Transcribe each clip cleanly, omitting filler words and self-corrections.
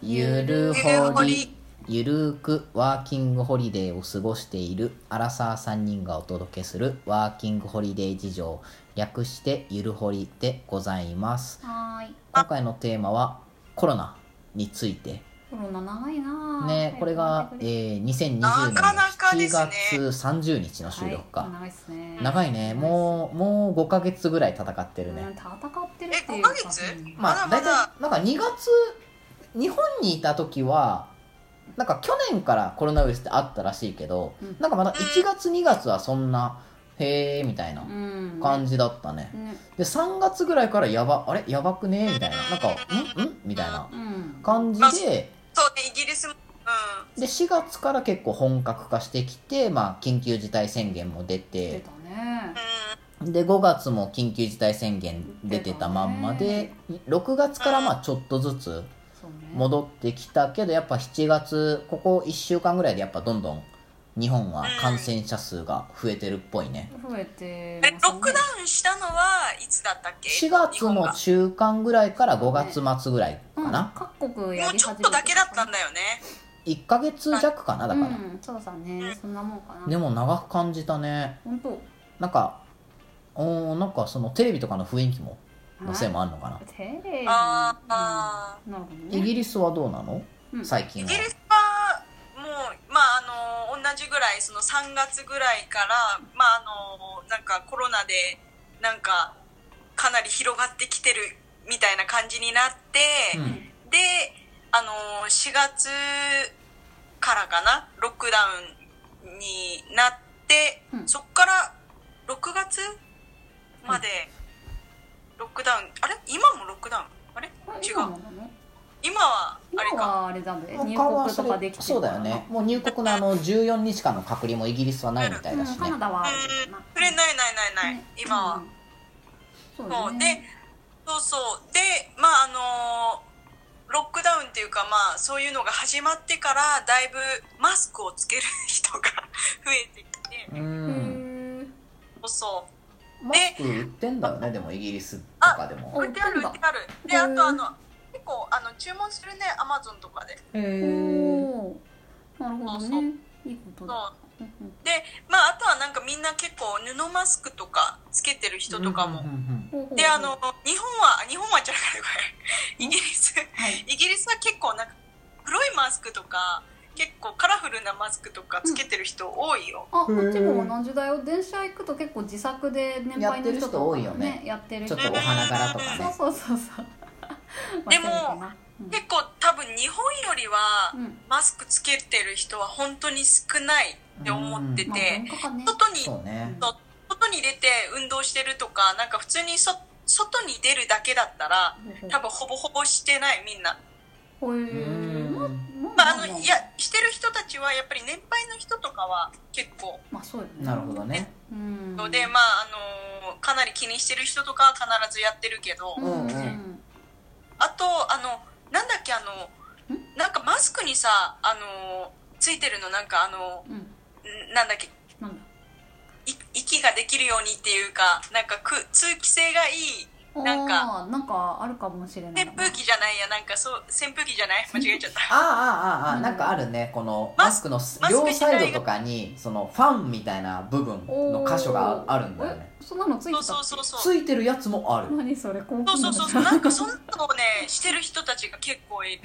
ゆるほりゆるーくワーキングホリデーを過ごしているアラサー3人がお届けするワーキングホリデー事情、略してゆるほりでございます。はい、今回のテーマはコロナについて。コロナ長いな、ね、これが、2020年7月30日の収録か、はい、長いですね。長いね。もう5ヶ月ぐらい戦ってるね、うん、戦ってるっていうか、5ヶ月、まあ、だいたいなんか2月日本にいた時はなんか去年からコロナウイルスってあったらしいけど、うん、なんかまだ1月2月はそんなへーみたいな感じだったね、うん、で3月ぐらいからやばくねみたいな、なんかんみたいな感じで、そうね、イギリスも、うん、で4月から結構本格化してきて、まあ、緊急事態宣言も出たね。で5月も緊急事態宣言出てたまんまで、6月からまあちょっとずつ戻ってきたけど、やっぱ7月ここ1週間ぐらいでやっぱどんどん日本は感染者数が増えてるっぽいね。増えてますね。ロックダウンしたのはいつだったっけ？ 4 月の中間ぐらいから5月末ぐらいかな、うん、各国やり始めて、もうちょっとだけだったんだよね。1ヶ月弱かな、だから、うん、そうだね、そんなもんかな。でも長く感じたね、本当。なんかそのテレビとかの雰囲気ものせいもあるのかな。テレビ、あ、なるほどね。イギリスはどうなの、うん、最近は。イギリスはもう、まあ、同じぐらい、その3月ぐらいから、まあ、なんかコロナでなんかかなり広がってきてるみたいな感じになって、うん、で、4月からかな、ロックダウンになって、うん、そっから6月まで、うん、ロックダウン、あれ今もロックダウン、あれ違う、今はあれか、今はあれだね、入国とかできてるから。そうだよね、もう入国の14日間の隔離もイギリスはないみたいだしね、うん、カナダはあるな、それない、ね、今は、うん、そうね、そうそうで、まあロックダウンっていうか、まあそういうのが始まってからだいぶマスクをつける人が増えてきて、うん、そうマスク売ってんだよね、でもイギリスとかでも。売ってある。で、あと結構注文するね、アマゾンとかで。へー。なるほどね。そうそう、いいことだ。で、まああとはなんかみんな結構布マスクとかつけてる人とかも。で、日本はじゃなくてこれイギリス、はい、イギリスは結構なんか黒いマスクとか。結構カラフルなマスクとかつけてる人多いよ、うん、あ、こっちも同じだよ。電車行くと結構自作で年配の人とか、ね、やってる人多いよね。やってる人、ちょっとお花柄とかね、そうでも、うん、結構多分日本よりはマスクつけてる人は本当に少ないって思ってて、うん、まあ、外に出て運動してるとか、なんか普通に外に出るだけだったら多分ほぼほぼしてない、みんな。まあ、いやしてる人たちはやっぱり年配の人とかは結構、まあそうですね、なるほどね。ので、まあかなり気にしてる人とかは必ずやってるけど、うんうん、あとなんだっけ、なんかマスクにさついてるのなんかうん、なんだっけ、息ができるようにっていうか、なんか通気性がいい。なんかあるかもしれないな。扇風機じゃない、間違えちゃった。あ、なんかあるね、このマスクの両サイドとかにそのファンみたいな部分の箇所があるんだよね。そんなのついてたっけ？そうついてるやつもある。何それ、そうなんかそんなのをねしてる人たちが結構いる。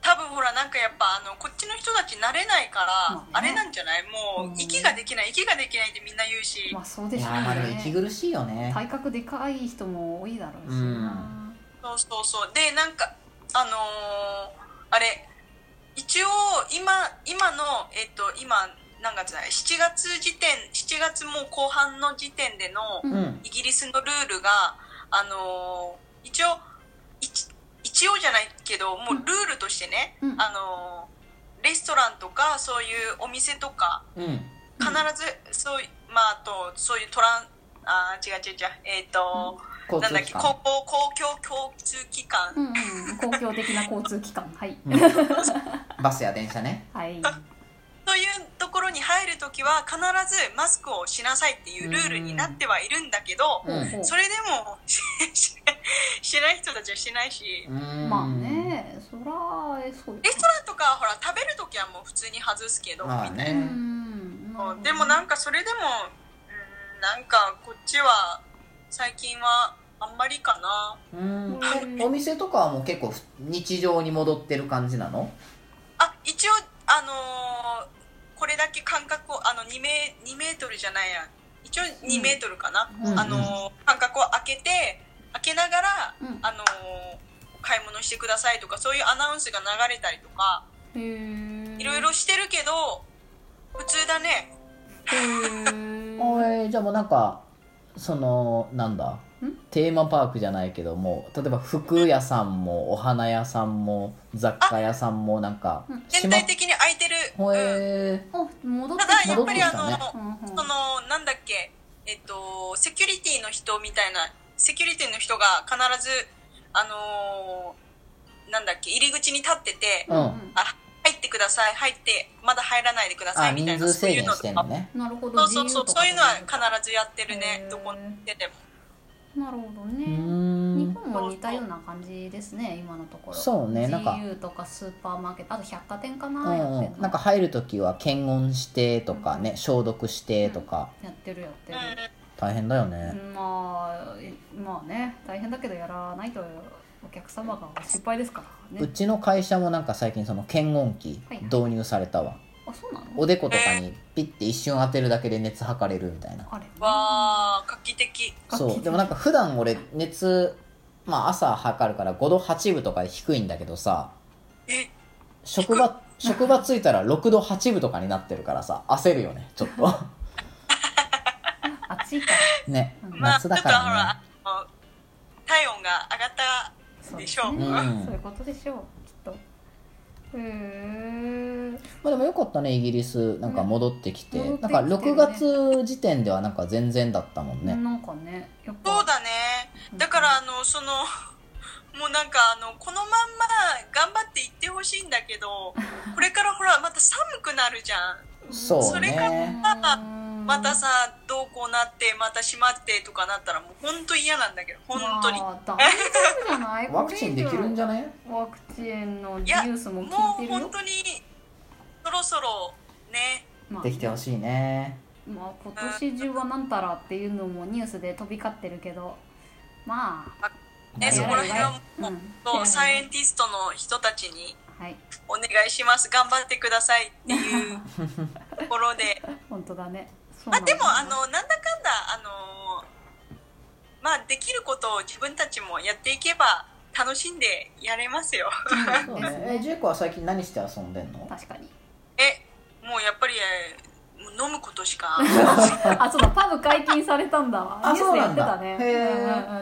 多分ほら、なんかやっぱこっちの人たち慣れないから、まあね、あれなんじゃない、もう息ができないってみんな言うし、まあそうでしょうね。いや、でも息苦しいよね。体格でかい人も多いだろうしな、うん、そうで、なんかあれ一応今の今何月だい、7月もう後半の時点での、うん、イギリスのルールが一応じゃないけど、もうルールとしてね、うん、レストランとかそういうお店とか、うん、必ずそういうあとそういうなんだっけ、公共的な交通機関、はい、うん、バスや電車ね、はい、そういうとこころに入るときは必ずマスクをしなさいっていうルールになってはいるんだけど、うん、それでもしない人たちはしないし、うん、まあね、そらそうね、レストランとかほら食べるときはもう普通に外すけど、まあね、みたいな、うん、でもなんかそれでも、うん、なんかこっちは最近はあんまりかな。うんお店とかはもう結構日常に戻ってる感じなの？あ、一応これだけ間隔を2メートルじゃないや、一応2メートルかな、うん、間隔を開けながら、うん、買い物してくださいとかそういうアナウンスが流れたりとかいろいろしてるけど普通だね。じゃあもうなんかそのなんだテーマパークじゃないけども例えば服屋さんもお花屋さんも雑貨屋さんもなんか全体的に空いてる、戻ってきたね。ただやっぱりそのなんだっけセキュリティの人みたいなセキュリティの人が必ずなんだっけ入り口に立ってて、うん、あ入ってください入ってまだ入らないでくださいみたいなそういうのとか、なるほど、そうそうそういうのは必ずやってるね、どこに行ってても。なるほどね。日本も似たような感じですね今のところ。そうね、なんか GU とかスーパーマーケットあと百貨店かな、やってるの。なんか入るときは検温してとかね、うん、消毒してとか、うん、やってる大変だよね。まあね大変だけどやらないとお客様が失敗ですからね。うちの会社もなんか最近その検温器導入されたわ、はい。あ、そうなの？おでことかにピッて一瞬当てるだけで熱測れるみたいな。あれわー、画期的。そう、でもなんか普段俺熱、まあ朝測るから5度8分とかで低いんだけどさ、職場着いたら6度8分とかになってるからさ、焦るよね、ちょっと。暑いから。ね、夏だからね。まあ、ちょっとほら、体温が上がったでしょう。そういうことでしょう、きっと。まあ、でもよかったねイギリスなんか戻ってきて、なんか6月時点ではなんか全然だったもんね。なんかね、そうだね。だからそのもうなんかこのまんま頑張って行ってほしいんだけど、これからほらまた寒くなるじゃん。そうね。それからまたさどうこうなってまた閉まってとかなったらもう本当嫌なんだけど本当に。まあ、大丈夫じゃない？ワクチンできるんじゃない？ワクチンのニュースも聞いてるよ。もう本当にそろそろね、まあ、できてほしいね。まあ今年中はなんたらっていうのもニュースで飛び交ってるけど、まあね、そこら辺はもう、うん、サイエンティストの人たちに。はい、お願いします頑張ってくださいっていうところで本当だね。そうなんだ。あ、でもなんだかんだまあできることを自分たちもやっていけば楽しんでやれますよ。そうですね。ジューコは最近何して遊んでんの？確かにもうやっぱり飲むことしかあ、そうだ、パブ解禁されたんだわ。ニュースやってたね。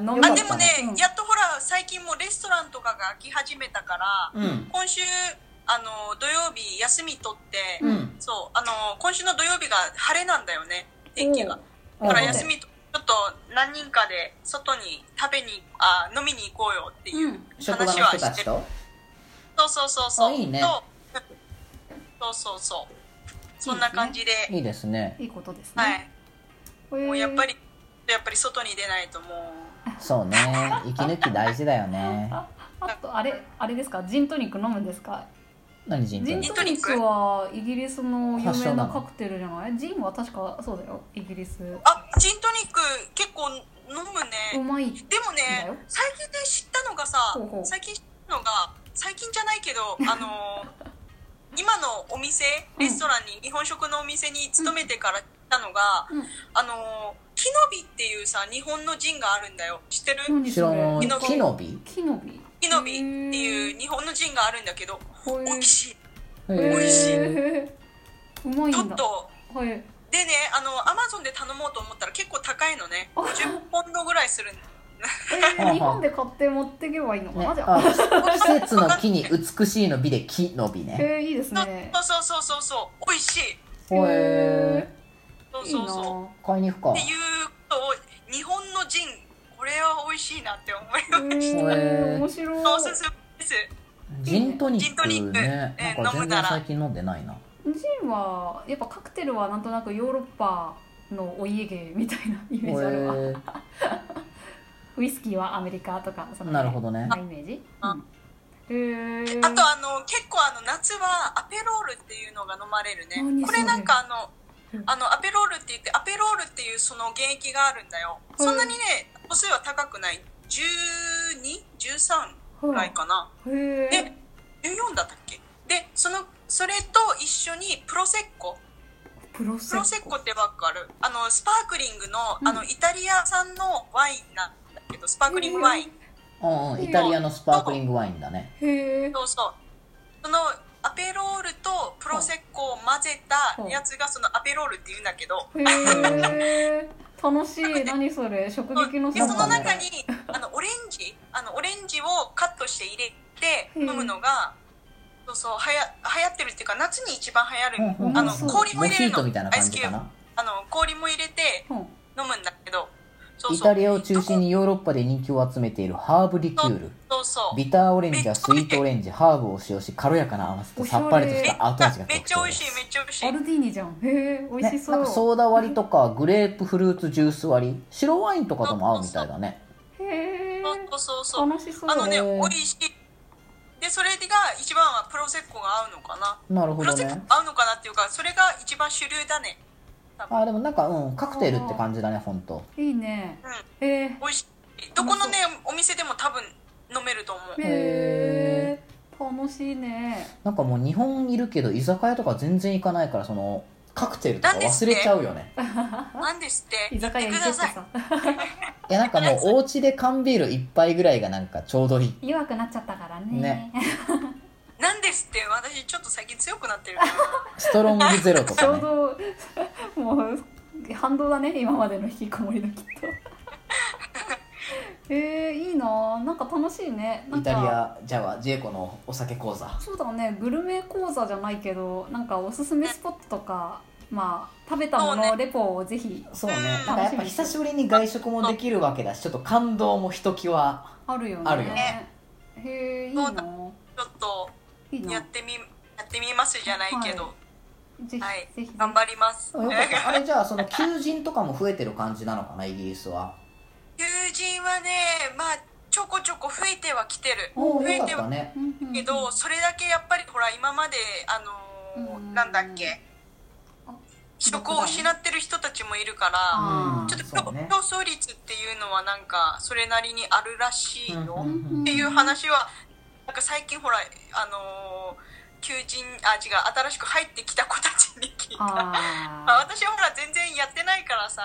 飲むこと。あ、でもね、やっとほら最近もレストランとかが開き始めたから、うん、今週土曜日休み取って、うん、そう今週の土曜日が晴れなんだよね天気が。だから休みとちょっと何人かで外に飲みに行こうよっていう話はしてる。そうそうそうそう。いいね。そうそうそう。そんな感じでいいですね。いいことですね。はい。もうやっぱり外に出ないともう。そうね。息抜き大事だよね。あとあれですか。ジントニック飲むんですか。何ジントニックはイギリスの有名なカクテルじゃない？ジンは確かそうだよ。イギリス。あ、ジントニック結構飲むね。うまい。でもね、最近で知ったのがさ、最近じゃないけど今のお店、レストランに、日本食のお店に勤めてから行ったのが、キノビっていうさ、日本のジンがあるんだよ。知ってる？知らない。キノビっていう日本のジンがあるんだけど、美味しい。美味しい。うまいんだ。ちょっと。でね、アマゾンで頼もうと思ったら結構高いのね。10ポンドぐらいするんだ。日本で買って持ってけばいいのかな、ね、じゃあ季節の木に美しいの美で木の美ね。いいですね。そうそうそうそう美味しい。そうそうそう。買いに行くかっていうと日本のジンこれは美味しいなって思いました。面白い。おすすめです。ジントニックね。なんか全然最近飲んでないな。人はやっぱカクテルはなんとなくヨーロッパのお家芸みたいなイメージあるわ、ウイスキーはアメリカとかその、なるほどね、イメージ、うん、あと結構夏はアペロールっていうのが飲まれるね。これなんかアペロールって言って、アペロールっていうその原液があるんだよ。そんなにね度数は高くない、 12、13ぐらいかな。で14だったっけ。でそれと一緒にプロセッコってわかる？スパークリングの、イタリア産のワインなんだけど、スパークリングワイン、イタリアのスパークリングワインだね。そうそう、そのアペロールとプロセッコを混ぜたやつがそのアペロールっていうんだけど、楽しい。何それ、食撃のその中にオレンジをカットして入れて飲むのが、そうそう、流行ってるっていうか、夏に一番流行る、氷も入れるの、アイスキューブ、氷も入れて飲むんだけど、そうそう、イタリアを中心にヨーロッパで人気を集めているハーブリキュール、そうそうそう、ビターオレンジやスイートオレンジ、ハーブを使用し、軽やかな甘さとさっぱりとした後味が特徴です。めっちゃ美味しい、めっちゃ美味しい。アルディーニじゃん。へー、美味しそう、ね、なんかソーダ割りとかグレープフルーツジュース割り、白ワインとかとも合うみたいだね。へー、そうそうそう、楽しそう。美味しい。でそれが一番はプロセッコが合うのかな。なるほどね、プロセッコ合うのかなっていうか、それが一番主流だね。あ、でもなんか、カクテルって感じだね。ほんといいね、美味しい。どこのねお店でも多分飲めると思う。へー、楽しいね。なんかもう日本いるけど居酒屋とか全然行かないから、そのカクテルとか忘れちゃうよね。なんですって、居酒屋行ってください。いや、なんかもうお家で缶ビール1杯ぐらいがなんかちょうどいい。弱くなっちゃったからね。なんですって、私ちょっと最近強くなってるから。ストロングゼロとかね。ちょうどもう反動だね、今までの引きこもりのきっと。いいな、なんか楽しいね。なんかイタリア、ジャワ、ジェイコのお酒講座、そうだね、グルメ講座じゃないけど、なんかおすすめスポットとか、まあ食べたものレポをぜひ。そうね、なんかやっぱ久しぶりに外食もできるわけだし、ちょっと感動もひときわあるよね。へえ、いいな、ちょっとやってみますじゃないけど、ぜひ頑張ります。あれ、じゃあその求人とかも増えてる感じなのかな、イギリスは。友人はね、まあちょこちょこ増えてはきてる、増えてはけど、それだけやっぱりほら今までなんだっけ、職を失ってる人たちもいるから、ちょっと競争率っていうのはなんかそれなりにあるらしいよっていう話は、なんか最近ほら求人、違う、新しく入ってきた子たちに聞いた。私はほら全然やってないからさ、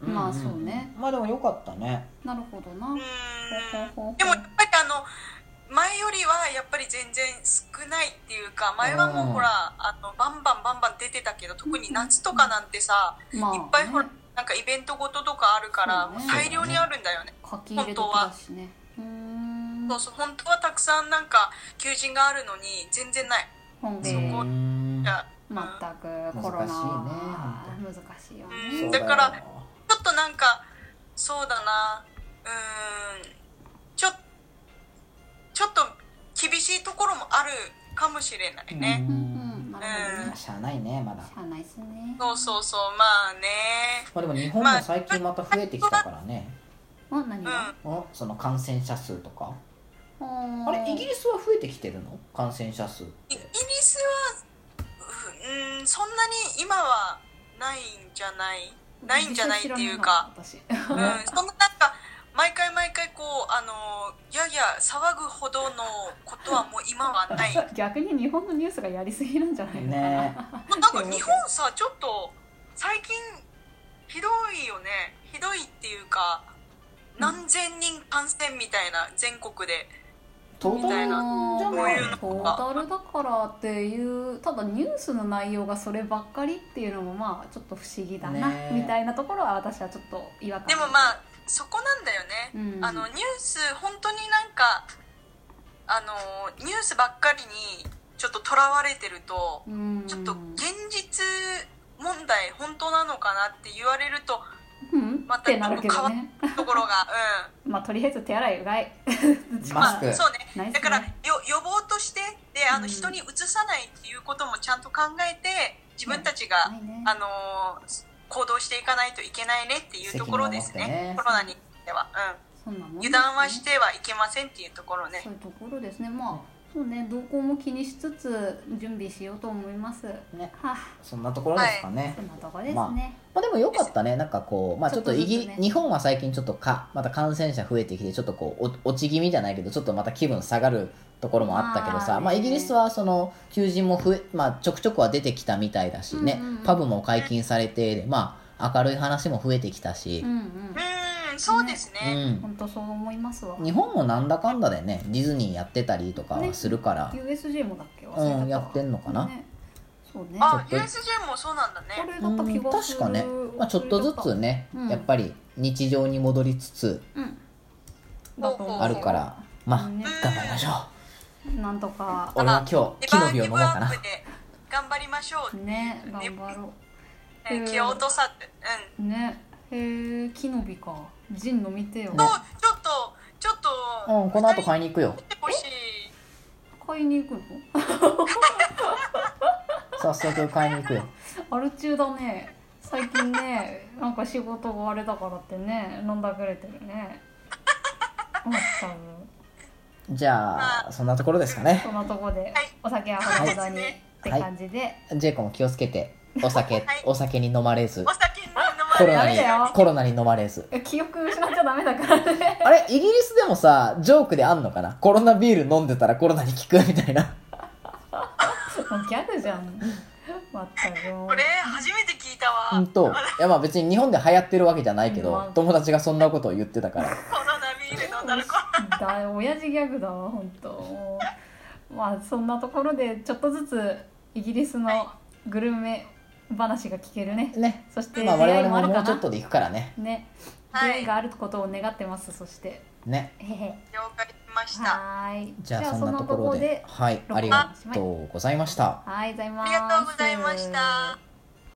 今。まあそうね。まあでもよかったね。なるほどな。でもやっぱり前よりはやっぱり全然少ないっていうか、前はもうほらバンバン出てたけど、特に夏とかなんてさ、いっぱいほらなんかイベントごととかあるから、もう大量にあるんだよね。本当は。そうそう、本当はたくさんなんか求人があるのに全然ない。全くコロナは難しいよね。だからちょっとなんかそうだな、ちょっと厳しいところもあるかもしれないね。しゃあないね、まだ。しゃあないですね。そうそうそう、まあね。まあでも日本も最近また増えてきたからね。何が？その感染者数とか。あれ、イギリスは増えてきてるの？感染者数って。イギリスはそんなに今はないんじゃないないんじゃないっていうか、そんななんか毎回こうやや騒ぐほどのことはもう今はない。逆に日本のニュースがやりすぎるんじゃないのかな。ね、なんか日本さ、ちょっと最近ひどいよね。ひどいっていうか、何千人感染みたいな、全国で。トータルだからっていう、ただニュースの内容がそればっかりっていうのもまあちょっと不思議だなみたいなところは、私はちょっと違和感。でもまあそこなんだよね、ニュース、本当になんかニュースばっかりにちょっととらわれてると、ちょっと現実問題本当なのかなって言われると、また変わったところが、まあとりあえず手洗いうがい、マスク、そうね。だから予防としてで、人にうつさないっていうこともちゃんと考えて自分たちが、行動していかないといけないねっていうところです ねコロナについては、そんなもんですね、油断はしてはいけませんっていうところね。そういうところですね。まあそうね、動向も気にしつつ準備しようと思います、ね、はそんなところですかね。でも良かったね。なんかこう、まあ、ちょっと日本は最近ちょっとまた感染者増えてきてちょっとこう落ち気味じゃないけどちょっとまた気分下がるところもあったけどさ、まあ、イギリスはその求人もまあ、ちょくちょくは出てきたみたいだしね、パブも解禁されて、まあ、明るい話も増えてきたし、そうですね、本当そう思いますわ。日本もなんだかんだでねディズニーやってたりとかするから、ね、USJ もだっけ忘れたか、やってんのかな、ね、そうね、あ USJ もそうなんだね。これだった気がする確かね、まあ、ちょっとずつね、やっぱり日常に戻りつつ、あるからまあ、頑張りましょう。なんとか俺は今日木の実を飲もうかな。頑張りましょうね、頑張ろう、気を落とさず、ね、木の実か、ジン飲みてよ、ね、ちょっと、この後買いに行くよ。買いに行くの早速買いに行くよ。アル中だね最近ね、なんか仕事があれだからってね飲んだくれてるねじゃあそんなところですかね。そんなところでお酒はほどほどにって感じで、ジェイコも気をつけてお酒に飲まれず、お酒に飲まれずコロナに飲まれず、記憶失っちゃダメだからねあれイギリスでもさジョークであんのかな、コロナビール飲んでたらコロナに効くみたいなもうギャグじゃん、またこれ初めて聞いたわ。ほんと、いやまあ別に日本で流行ってるわけじゃないけど、友達がそんなことを言ってたからコロナビール飲んだらコロナ親父ギャグだわほんとまあそんなところでちょっとずつイギリスのグルメ、話が聞ける ねそして出会いもあるかな、我々ももうちょっとで行くからね、出会いがあることを願ってます。そしてね、了解しました。はいじゃあそんなところで、はい、ありがとうございました。はい、ありがとうございました。